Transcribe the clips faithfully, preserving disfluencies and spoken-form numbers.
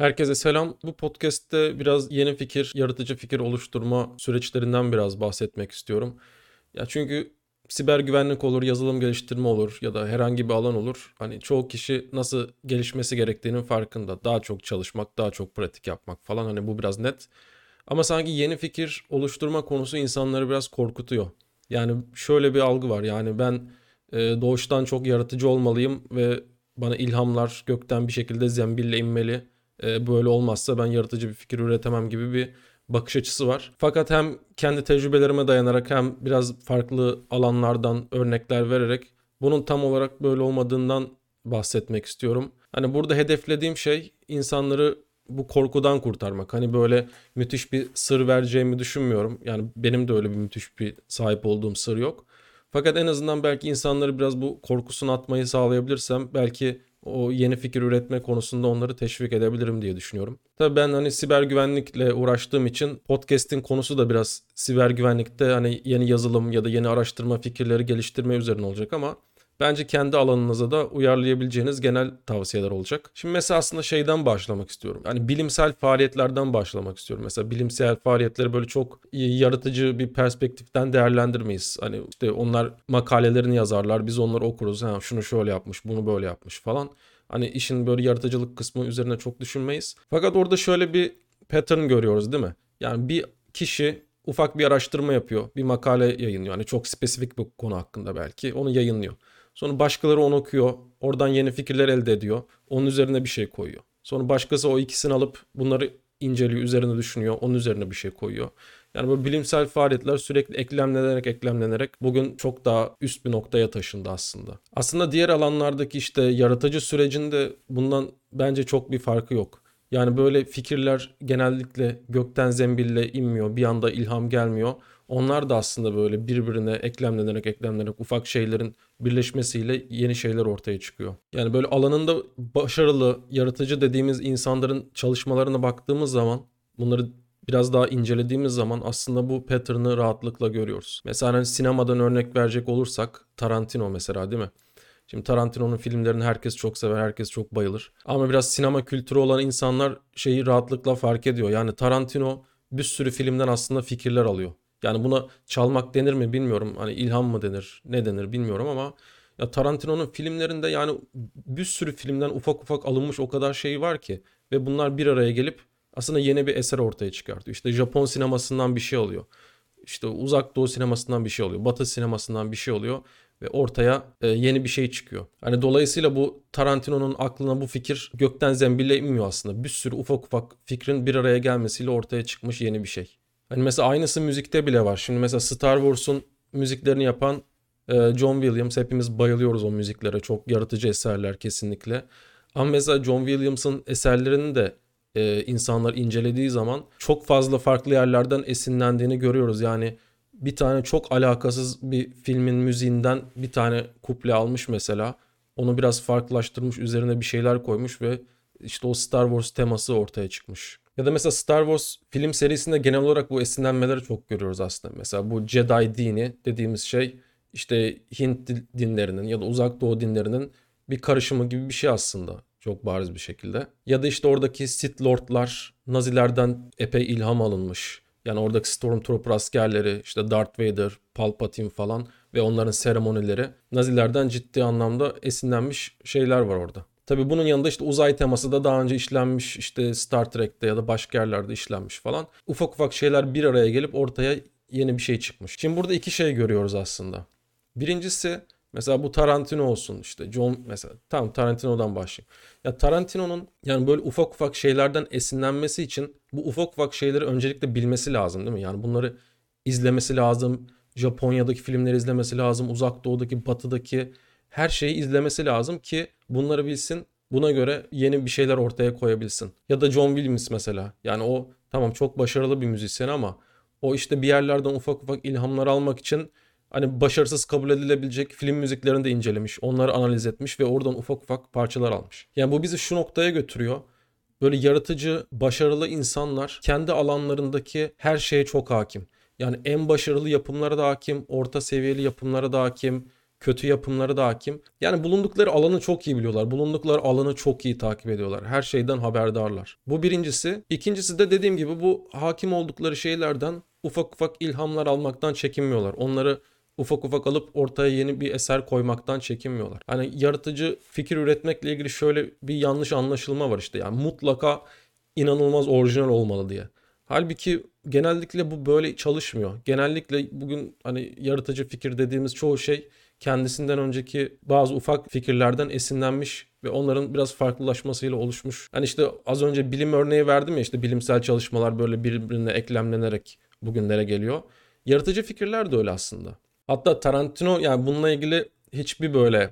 Herkese selam. Bu podcast'te biraz yeni fikir, yaratıcı fikir oluşturma süreçlerinden biraz bahsetmek istiyorum. Ya çünkü siber güvenlik olur, yazılım geliştirme olur ya da herhangi bir alan olur. Hani çoğu kişi nasıl gelişmesi gerektiğinin farkında. Daha çok çalışmak, daha çok pratik yapmak falan, hani bu biraz net. Ama sanki yeni fikir oluşturma konusu insanları biraz korkutuyor. Yani şöyle bir algı var. Yani ben doğuştan çok yaratıcı olmalıyım ve bana ilhamlar gökten bir şekilde zembille inmeli. Böyle olmazsa ben yaratıcı bir fikir üretemem gibi bir bakış açısı var. Fakat hem kendi tecrübelerime dayanarak hem biraz farklı alanlardan örnekler vererek bunun tam olarak böyle olmadığından bahsetmek istiyorum. Hani burada hedeflediğim şey insanları bu korkudan kurtarmak. Hani böyle müthiş bir sır vereceğimi düşünmüyorum. Yani benim de öyle bir müthiş bir sahip olduğum sır yok. Fakat en azından belki insanları biraz bu korkusunu atmayı sağlayabilirsem belki o yeni fikir üretme konusunda onları teşvik edebilirim diye düşünüyorum. Tabii ben hani siber güvenlikle uğraştığım için podcast'in konusu da biraz siber güvenlikte hani yeni yazılım ya da yeni araştırma fikirleri geliştirme üzerine olacak ama bence kendi alanınıza da uyarlayabileceğiniz genel tavsiyeler olacak. Şimdi mesela aslında şeyden başlamak istiyorum. Hani bilimsel faaliyetlerden başlamak istiyorum. Mesela bilimsel faaliyetleri böyle çok yaratıcı bir perspektiften değerlendirmeyiz. Hani işte onlar makalelerini yazarlar, biz onları okuruz. Ha, şunu şöyle yapmış, bunu böyle yapmış falan. Hani işin böyle yaratıcılık kısmı üzerine çok düşünmeyiz. Fakat orada şöyle bir pattern görüyoruz değil mi? Yani bir kişi ufak bir araştırma yapıyor, bir makale yayınlıyor. Hani çok spesifik bir konu hakkında belki onu yayınlıyor. Sonra başkaları onu okuyor. Oradan yeni fikirler elde ediyor. Onun üzerine bir şey koyuyor. Sonra başkası o ikisini alıp bunları inceliyor, üzerine düşünüyor. Onun üzerine bir şey koyuyor. Yani böyle bilimsel faaliyetler sürekli eklemlenerek eklemlenerek bugün çok daha üst bir noktaya taşındı aslında. Aslında diğer alanlardaki işte yaratıcı sürecinde bundan bence çok bir farkı yok. Yani böyle fikirler genellikle gökten zembille inmiyor. Bir anda ilham gelmiyor. Onlar da aslında böyle birbirine eklemlenerek eklemlenerek ufak şeylerin birleşmesiyle yeni şeyler ortaya çıkıyor. Yani böyle alanında başarılı, yaratıcı dediğimiz insanların çalışmalarına baktığımız zaman, bunları biraz daha incelediğimiz zaman aslında bu pattern'ı rahatlıkla görüyoruz. Mesela hani sinemadan örnek verecek olursak Tarantino mesela değil mi? Şimdi Tarantino'nun filmlerini herkes çok sever, herkes çok bayılır. Ama biraz sinema kültürü olan insanlar şeyi rahatlıkla fark ediyor. Yani Tarantino bir sürü filmden aslında fikirler alıyor. Yani buna çalmak denir mi bilmiyorum. Hani ilham mı denir, ne denir bilmiyorum ama ya Tarantino'nun filmlerinde yani bir sürü filmden ufak ufak alınmış o kadar şey var ki ve bunlar bir araya gelip aslında yeni bir eser ortaya çıkartıyor. İşte Japon sinemasından bir şey alıyor. İşte Uzak Doğu sinemasından bir şey alıyor. Batı sinemasından bir şey alıyor ve ortaya yeni bir şey çıkıyor. Hani dolayısıyla bu Tarantino'nun aklına bu fikir gökten zembille inmiyor aslında. Bir sürü ufak ufak fikrin bir araya gelmesiyle ortaya çıkmış yeni bir şey. Hani mesela aynısı müzikte bile var. Şimdi mesela Star Wars'un müziklerini yapan John Williams. Hepimiz bayılıyoruz o müziklere. Çok yaratıcı eserler kesinlikle. Ama mesela John Williams'ın eserlerini de insanlar incelediği zaman çok fazla farklı yerlerden esinlendiğini görüyoruz. Yani bir tane çok alakasız bir filmin müziğinden bir tane kuple almış mesela. Onu biraz farklılaştırmış, üzerine bir şeyler koymuş ve işte o Star Wars teması ortaya çıkmış. Ya da mesela Star Wars film serisinde genel olarak bu esinlenmeleri çok görüyoruz aslında. Mesela bu Jedi dini dediğimiz şey işte Hint dinlerinin ya da Uzak Doğu dinlerinin bir karışımı gibi bir şey aslında. Çok bariz bir şekilde. Ya da işte oradaki Sith Lordlar, Nazilerden epey ilham alınmış. Yani oradaki Stormtrooper askerleri, işte Darth Vader, Palpatine falan ve onların seremonileri Nazilerden ciddi anlamda esinlenmiş şeyler var orada. Tabii bunun yanında işte uzay teması da daha önce işlenmiş, işte Star Trek'te ya da başka yerlerde işlenmiş falan. Ufak ufak şeyler bir araya gelip ortaya yeni bir şey çıkmış. Şimdi burada iki şey görüyoruz aslında. Birincisi mesela bu Tarantino olsun işte John mesela tam Tarantino'dan başlayayım. Ya Tarantino'nun yani böyle ufak ufak şeylerden esinlenmesi için bu ufak ufak şeyleri öncelikle bilmesi lazım değil mi? Yani bunları izlemesi lazım. Japonya'daki filmleri izlemesi lazım. Uzak Doğu'daki, Batı'daki her şeyi izlemesi lazım ki bunları bilsin. Buna göre yeni bir şeyler ortaya koyabilsin. Ya da John Williams mesela. Yani o tamam çok başarılı bir müzisyen ama o işte bir yerlerden ufak ufak ilhamlar almak için hani başarısız kabul edilebilecek film müziklerini de incelemiş. Onları analiz etmiş ve oradan ufak ufak parçalar almış. Yani bu bizi şu noktaya götürüyor. Böyle yaratıcı, başarılı insanlar kendi alanlarındaki her şeye çok hakim. Yani en başarılı yapımlara da hakim, orta seviyeli yapımlara da hakim. kötü yapımları da hakim. Yani bulundukları alanı çok iyi biliyorlar. Bulundukları alanı çok iyi takip ediyorlar. Her şeyden haberdarlar. Bu birincisi. İkincisi de dediğim gibi bu hakim oldukları şeylerden ufak ufak ilhamlar almaktan çekinmiyorlar. Onları ufak ufak alıp ortaya yeni bir eser koymaktan çekinmiyorlar. Hani yaratıcı fikir üretmekle ilgili şöyle bir yanlış anlaşılma var işte. Yani mutlaka inanılmaz orijinal olmalı diye. Halbuki genellikle bu böyle çalışmıyor. Genellikle bugün hani yaratıcı fikir dediğimiz çoğu şey kendisinden önceki bazı ufak fikirlerden esinlenmiş ve onların biraz farklılaşmasıyla oluşmuş. Hani işte az önce bilim örneği verdim ya, işte bilimsel çalışmalar böyle birbirine eklemlenerek bugünlere geliyor. Yaratıcı fikirler de öyle aslında. Hatta Tarantino yani bununla ilgili hiçbir böyle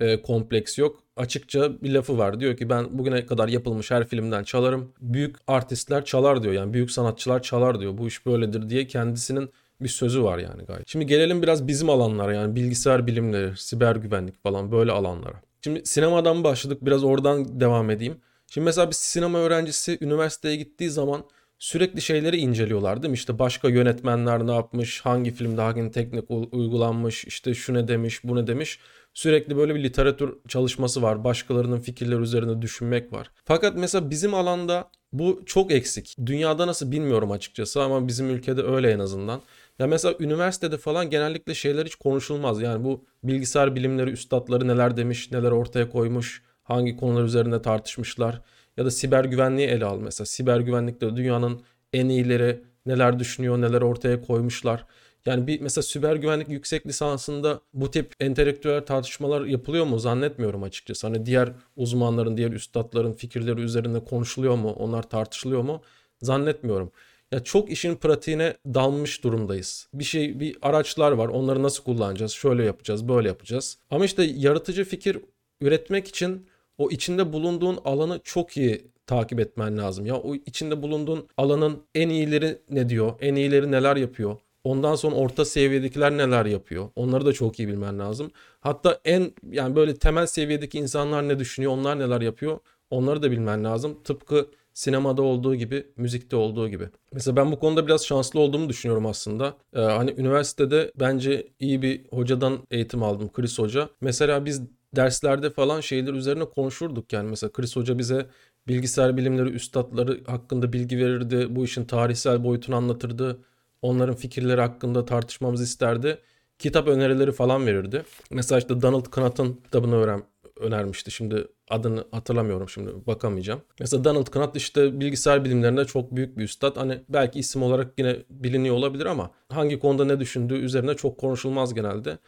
e, kompleks yok. Açıkça bir lafı var. Diyor ki ben bugüne kadar yapılmış her filmden çalarım. Büyük artistler çalar diyor. Yani büyük sanatçılar çalar diyor. Bu iş böyledir diye kendisinin bir sözü var yani gayet. Şimdi gelelim biraz bizim alanlara, yani bilgisayar bilimleri, siber güvenlik falan böyle alanlara. Şimdi sinemadan başladık, biraz oradan devam edeyim. Şimdi mesela bir sinema öğrencisi üniversiteye gittiği zaman sürekli şeyleri inceliyorlar değil mi? İşte başka yönetmenler ne yapmış, hangi filmde hangi teknik uygulanmış, işte şu ne demiş, bu ne demiş. Sürekli böyle bir literatür çalışması var. Başkalarının fikirleri üzerine düşünmek var. Fakat mesela bizim alanda bu çok eksik. Dünyada nasıl bilmiyorum açıkçası ama bizim ülkede öyle en azından. Ya mesela üniversitede falan genellikle şeyler hiç konuşulmaz. Yani bu bilgisayar bilimleri üstadları neler demiş, neler ortaya koymuş, hangi konular üzerinde tartışmışlar. Ya da siber güvenliği ele al mesela. Siber güvenlikte dünyanın en iyileri neler düşünüyor, neler ortaya koymuşlar. Yani bir mesela siber güvenlik yüksek lisansında bu tip entelektüel tartışmalar yapılıyor mu zannetmiyorum açıkçası. Hani diğer uzmanların, diğer üstadların fikirleri üzerinde konuşuluyor mu, onlar tartışılıyor mu zannetmiyorum. Ya çok işin pratiğine dalmış durumdayız. Bir şey, bir araçlar var, onları nasıl kullanacağız, şöyle yapacağız, böyle yapacağız. Ama işte yaratıcı fikir üretmek için o içinde bulunduğun alanı çok iyi takip etmen lazım. Ya o içinde bulunduğun alanın en iyileri ne diyor, en iyileri neler yapıyor. Ondan sonra orta seviyedekiler neler yapıyor? Onları da çok iyi bilmen lazım. Hatta en yani böyle temel seviyedeki insanlar ne düşünüyor? Onlar neler yapıyor? Onları da bilmen lazım. Tıpkı sinemada olduğu gibi, müzikte olduğu gibi. Mesela ben bu konuda biraz şanslı olduğumu düşünüyorum aslında. Ee, hani üniversitede bence iyi bir hocadan eğitim aldım, Chris Hoca. Mesela biz derslerde falan şeyler üzerine konuşurduk. Yani mesela Chris Hoca bize bilgisayar bilimleri üstadları hakkında bilgi verirdi. Bu işin tarihsel boyutunu anlatırdı. Onların fikirleri hakkında tartışmamızı isterdi. Kitap önerileri falan verirdi. Mesela işte Donald Knuth'ın kitabını öğren, önermişti. Şimdi adını hatırlamıyorum, şimdi bakamayacağım. Mesela Donald Knuth işte bilgisayar bilimlerinde çok büyük bir üstad. Hani belki isim olarak yine biliniyor olabilir ama hangi konuda ne düşündüğü üzerine çok konuşulmaz genelde.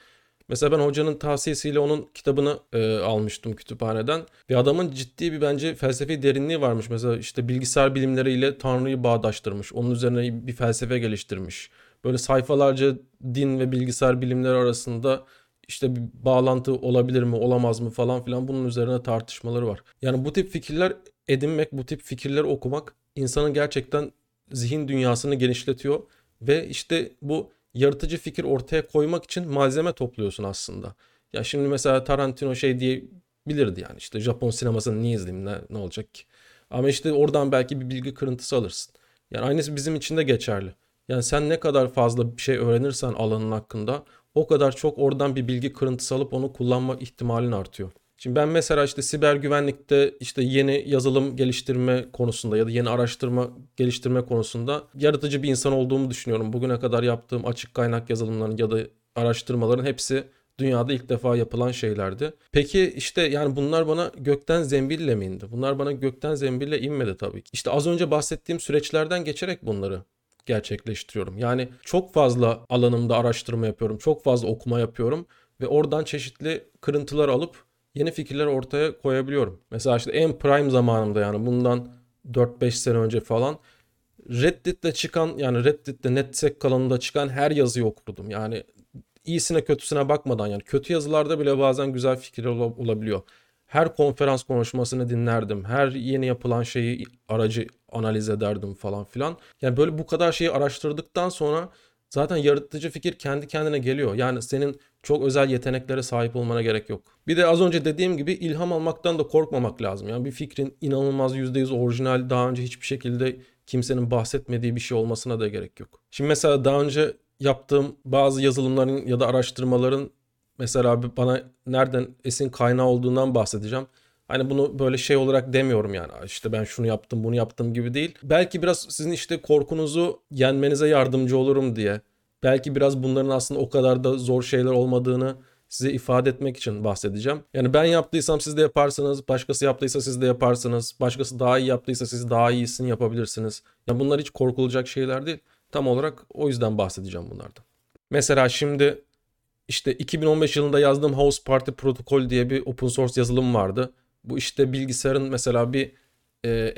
Mesela ben hocanın tavsiyesiyle onun kitabını e, almıştım kütüphaneden. Ve adamın ciddi bir bence felsefi derinliği varmış. Mesela işte bilgisayar bilimleriyle Tanrı'yı bağdaştırmış. Onun üzerine bir felsefe geliştirmiş. Böyle sayfalarca din ve bilgisayar bilimleri arasında işte bir bağlantı olabilir mi, olamaz mı falan filan bunun üzerine tartışmaları var. Yani bu tip fikirler edinmek, bu tip fikirleri okumak insanın gerçekten zihin dünyasını genişletiyor. Ve işte bu yaratıcı fikir ortaya koymak için malzeme topluyorsun aslında. Ya şimdi mesela Tarantino şey diyebilirdi yani işte Japon sinemasını niye izleyeyim, ne, ne olacak ki? Ama işte oradan belki bir bilgi kırıntısı alırsın. Yani aynısı bizim için de geçerli. Yani sen ne kadar fazla bir şey öğrenirsen alanın hakkında o kadar çok oradan bir bilgi kırıntısı alıp onu kullanma ihtimalin artıyor. Şimdi ben mesela işte siber güvenlikte işte yeni yazılım geliştirme konusunda ya da yeni araştırma geliştirme konusunda yaratıcı bir insan olduğumu düşünüyorum. Bugüne kadar yaptığım açık kaynak yazılımların ya da araştırmaların hepsi dünyada ilk defa yapılan şeylerdi. Peki işte yani bunlar bana gökten zembille mi indi? Bunlar bana gökten zembille inmedi tabii ki. İşte az önce bahsettiğim süreçlerden geçerek bunları gerçekleştiriyorum. Yani çok fazla alanımda araştırma yapıyorum, çok fazla okuma yapıyorum ve oradan çeşitli kırıntılar alıp yeni fikirleri ortaya koyabiliyorum. Mesela işte en prime zamanımda yani bundan dört beş sene önce falan Reddit'te çıkan yani Reddit'te NetSec kanalında çıkan her yazıyı okurdum. Yani iyisine kötüsüne bakmadan yani kötü yazılarda bile bazen güzel fikirler olabiliyor. Her konferans konuşmasını dinlerdim. Her yeni yapılan şeyi aracı analiz ederdim falan filan. Yani böyle bu kadar şeyi araştırdıktan sonra zaten yaratıcı fikir kendi kendine geliyor. Yani senin çok özel yeteneklere sahip olmana gerek yok. Bir de az önce dediğim gibi ilham almaktan da korkmamak lazım. Yani bir fikrin inanılmaz yüzde yüz orijinal, daha önce hiçbir şekilde kimsenin bahsetmediği bir şey olmasına da gerek yok. Şimdi mesela daha önce yaptığım bazı yazılımların ya da araştırmaların Mesela abi bana nereden esin kaynağı olduğundan bahsedeceğim. Hani bunu böyle şey olarak demiyorum yani. İşte ben şunu yaptım, bunu yaptım gibi değil. Belki biraz sizin işte korkunuzu yenmenize yardımcı olurum diye. Belki biraz bunların aslında o kadar da zor şeyler olmadığını size ifade etmek için bahsedeceğim. Yani ben yaptıysam siz de yaparsınız, başkası yaptıysa siz de yaparsınız, başkası daha iyi yaptıysa siz daha iyisini yapabilirsiniz. Yani bunlar hiç korkulacak şeyler değil. Tam olarak o yüzden bahsedeceğim bunlardan. Mesela şimdi işte iki bin on beş yılında yazdığım House Party Protokol diye bir open source yazılım vardı. Bu işte bilgisayarın mesela bir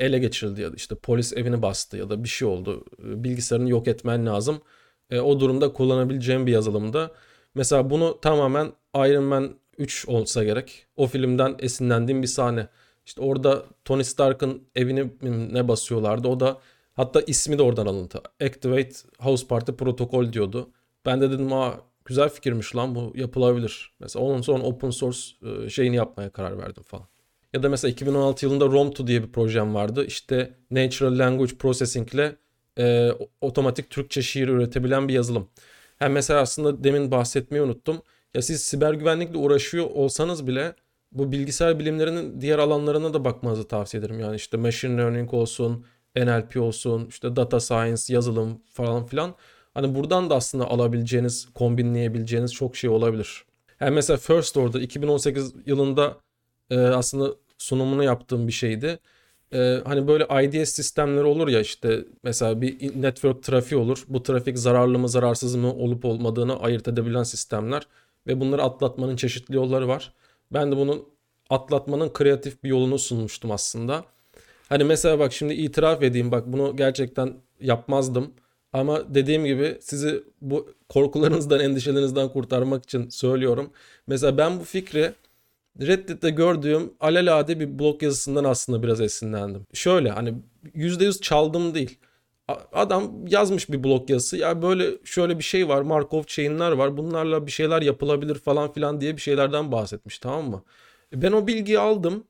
ele geçirildi ya da işte polis evini bastı ya da bir şey oldu. Bilgisayarını yok etmen lazım. O durumda kullanabileceğim bir yazılımda. Mesela bunu tamamen Iron Man üç olsa gerek. O filmden esinlendiğim bir sahne. İşte orada Tony Stark'ın evini ne basıyorlardı. O da hatta ismi de oradan alıntı. Activate House Party Protokol diyordu. Ben de dedim aa güzel fikirmiş lan bu yapılabilir. Mesela onun sonra open source şeyini yapmaya karar verdim falan. Ya da mesela iki bin on altı yılında Romto diye bir projem vardı. İşte Natural Language Processing ile e, otomatik Türkçe şiir üretebilen bir yazılım. Hem yani mesela aslında demin bahsetmeyi unuttum. Ya siz siber güvenlikle uğraşıyor olsanız bile bu bilgisayar bilimlerinin diğer alanlarına da bakmanızı tavsiye ederim. Yani işte machine learning olsun, N L P olsun, işte data science, yazılım falan filan. Hani buradan da aslında alabileceğiniz, kombinleyebileceğiniz çok şey olabilir. Hem yani mesela First Order iki bin on sekiz yılında e, aslında sunumunu yaptığım bir şeydi. Ee, hani böyle I D S sistemleri olur ya işte mesela bir network trafiği olur. Bu trafik zararlı mı zararsız mı olup olmadığını ayırt edebilen sistemler. Ve bunları atlatmanın çeşitli yolları var. Ben de bunun atlatmanın kreatif bir yolunu sunmuştum aslında. Hani mesela bak şimdi itiraf edeyim bak bunu gerçekten yapmazdım. Ama dediğim gibi sizi bu korkularınızdan endişelerinizden kurtarmak için söylüyorum. Mesela ben bu fikri Reddit'te gördüğüm alelade bir blog yazısından aslında biraz esinlendim. Şöyle hani yüzde yüz çaldım değil. Adam yazmış bir blog yazısı. Ya böyle şöyle bir şey var. Markov Chain'ler var. Bunlarla bir şeyler yapılabilir falan filan diye bir şeylerden bahsetmiş, tamam mı? Ben o bilgiyi aldım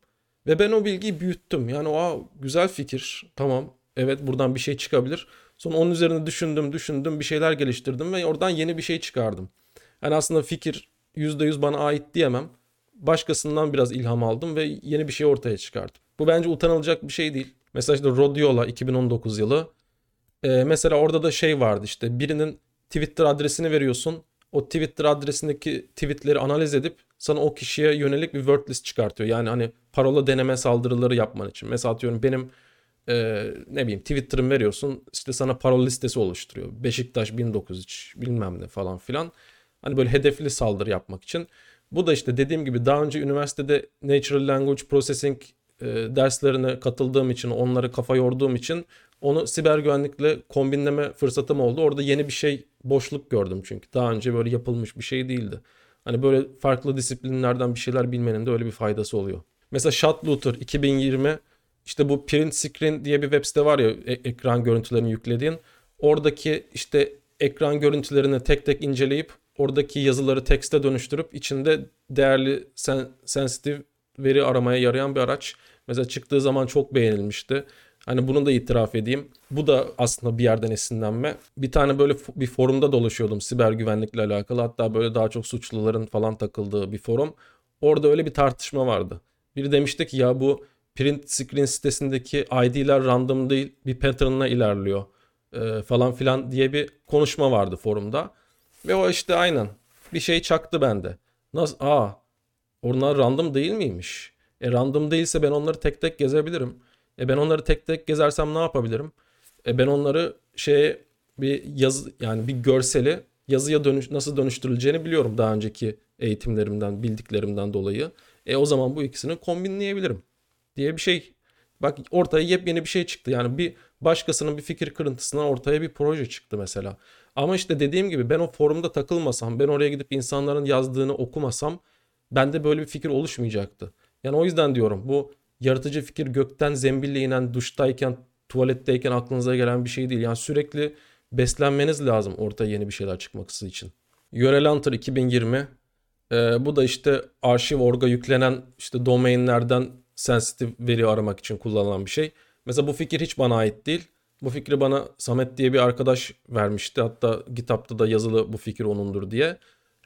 ve ben o bilgiyi büyüttüm. Yani o güzel fikir. Tamam. Evet buradan bir şey çıkabilir. Sonra onun üzerine düşündüm, düşündüm, bir şeyler geliştirdim ve oradan yeni bir şey çıkardım. Yani aslında fikir yüzde yüz bana ait diyemem. Başkasından biraz ilham aldım ve yeni bir şey ortaya çıkardım. Bu bence utanılacak bir şey değil. Mesela işte Rodiola iki bin on dokuz yılı. Ee, mesela orada da şey vardı işte birinin Twitter adresini veriyorsun. O Twitter adresindeki tweetleri analiz edip sana o kişiye yönelik bir word list çıkartıyor. Yani hani parola deneme saldırıları yapman için. Mesela atıyorum benim e, ne bileyim Twitter'ımı veriyorsun. İşte sana parola listesi oluşturuyor. Beşiktaş bin dokuz yüz üç bilmem ne falan filan. Hani böyle hedefli saldırı yapmak için. Bu da işte dediğim gibi daha önce üniversitede Natural Language Processing derslerine katıldığım için, onları kafa yorduğum için onu siber güvenlikle kombinleme fırsatım oldu. Orada yeni bir şey, boşluk gördüm çünkü. Daha önce böyle yapılmış bir şey değildi. Hani böyle farklı disiplinlerden bir şeyler bilmenin de öyle bir faydası oluyor. Mesela Shutluter iki bin yirmi, işte bu Print Screen diye bir web site var ya ekran görüntülerini yüklediğin. Oradaki işte ekran görüntülerini tek tek inceleyip oradaki yazıları tekste dönüştürüp içinde değerli, sen, sensitif veri aramaya yarayan bir araç. Mesela çıktığı zaman çok beğenilmişti. Hani bunu da itiraf edeyim. Bu da aslında bir yerden esinlenme. Bir tane böyle bir forumda dolaşıyordum siber güvenlikle alakalı. Hatta böyle daha çok suçluların falan takıldığı bir forum. Orada öyle bir tartışma vardı. Biri demişti ki ya bu Print Screen sitesindeki I D'ler random değil bir pattern'la ilerliyor ee, falan filan diye bir konuşma vardı forumda. Ve o işte aynen bir şey çaktı bende. Nasıl? Aa, onlar random değil miymiş? E random değilse ben onları tek tek gezebilirim. E ben onları tek tek gezersem ne yapabilirim? E ben onları şeye bir yazı yani bir görseli yazıya dönüş nasıl dönüştürüleceğini biliyorum daha önceki eğitimlerimden, bildiklerimden dolayı. E o zaman bu ikisini kombinleyebilirim diye bir şey. Bak ortaya yepyeni bir şey çıktı. Yani bir başkasının bir fikir kırıntısından ortaya bir proje çıktı mesela. Ama işte dediğim gibi ben o forumda takılmasam, ben oraya gidip insanların yazdığını okumasam bende böyle bir fikir oluşmayacaktı. Yani o yüzden diyorum bu yaratıcı fikir gökten zembille inen, duştayken, tuvaletteyken aklınıza gelen bir şey değil. Yani sürekli beslenmeniz lazım ortaya yeni bir şeyler çıkması için. Yörelhunter iki bin yirmi ee, bu da işte arşiv orga yüklenen işte domainlerden sensitif veri aramak için kullanılan bir şey. Mesela bu fikir hiç bana ait değil. Bu fikri bana Samet diye bir arkadaş vermişti. Hatta GitHub'ta da yazılı bu fikir onundur diye.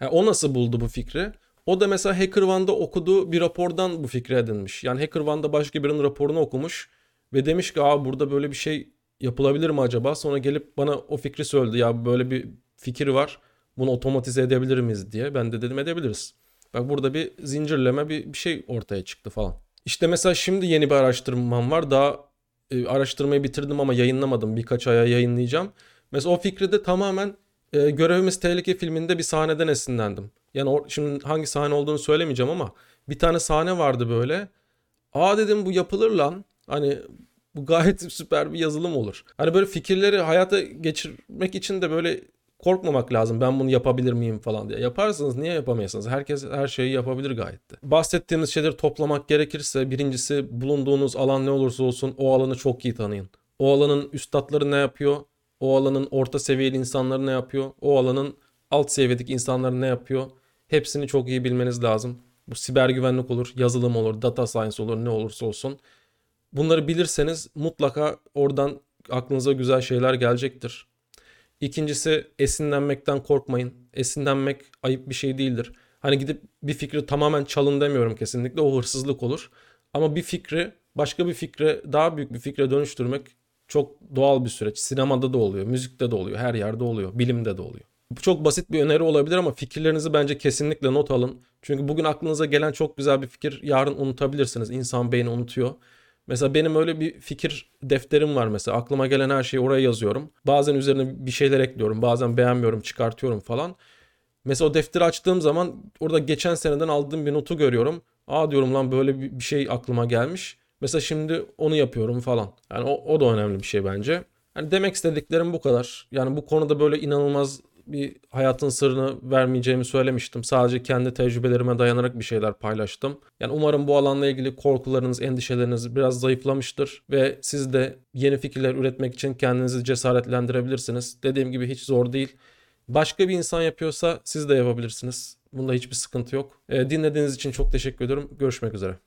Yani o nasıl buldu bu fikri? O da mesela HackerOne'da okuduğu bir rapordan bu fikri edinmiş. Yani HackerOne'da başka birinin raporunu okumuş ve demiş ki aa burada böyle bir şey yapılabilir mi acaba? Sonra gelip bana o fikri söyledi. Ya böyle bir fikir var. Bunu otomatize edebilir miyiz diye. Ben de dedim edebiliriz. Bak burada bir zincirleme bir, bir şey ortaya çıktı falan. İşte mesela şimdi yeni bir araştırmam var. Daha e, araştırmayı bitirdim ama yayınlamadım. Birkaç aya yayınlayacağım. Mesela o fikri de tamamen e, Görevimiz Tehlike filminde bir sahneden esinlendim. Yani or- şimdi hangi sahne olduğunu söylemeyeceğim ama bir tane sahne vardı böyle. Aa dedim bu yapılır lan. Hani bu gayet süper bir yazılım olur. Hani böyle fikirleri hayata geçirmek için de böyle korkmamak lazım. Ben bunu yapabilir miyim falan diye. Yaparsınız, niye yapamıyorsunuz? Herkes her şeyi yapabilir gayet de. Bahsettiğimiz şeyleri toplamak gerekirse birincisi bulunduğunuz alan ne olursa olsun o alanı çok iyi tanıyın. O alanın üstadları ne yapıyor? O alanın orta seviyeli insanları ne yapıyor? O alanın alt seviyedeki insanları ne yapıyor? Hepsini çok iyi bilmeniz lazım. Bu siber güvenlik olur, yazılım olur, data science olur, ne olursa olsun. Bunları bilirseniz mutlaka oradan aklınıza güzel şeyler gelecektir. İkincisi esinlenmekten korkmayın. Esinlenmek ayıp bir şey değildir. Hani gidip bir fikri tamamen çalın demiyorum kesinlikle. O hırsızlık olur. Ama bir fikri başka bir fikre, daha büyük bir fikre dönüştürmek çok doğal bir süreç. Sinemada da oluyor, müzikte de oluyor, her yerde oluyor, bilimde de oluyor. Bu çok basit bir öneri olabilir ama fikirlerinizi bence kesinlikle not alın. Çünkü bugün aklınıza gelen çok güzel bir fikir yarın unutabilirsiniz. İnsan beyni unutuyor. Mesela benim öyle bir fikir defterim var mesela. Aklıma gelen her şeyi oraya yazıyorum. Bazen üzerine bir şeyler ekliyorum. Bazen beğenmiyorum, çıkartıyorum falan. Mesela o defteri açtığım zaman orada geçen seneden aldığım bir notu görüyorum. Aa diyorum lan böyle bir şey aklıma gelmiş. Mesela şimdi onu yapıyorum falan. Yani o, o da önemli bir şey bence. Yani demek istediklerim bu kadar. Yani bu konuda böyle inanılmaz bir hayatın sırrını vermeyeceğimi söylemiştim. Sadece kendi tecrübelerime dayanarak bir şeyler paylaştım. Yani umarım bu alanla ilgili korkularınız, endişeleriniz biraz zayıflamıştır ve siz de yeni fikirler üretmek için kendinizi cesaretlendirebilirsiniz. Dediğim gibi hiç zor değil. Başka bir insan yapıyorsa siz de yapabilirsiniz. Bunda hiçbir sıkıntı yok. Dinlediğiniz için çok teşekkür ederim. Görüşmek üzere.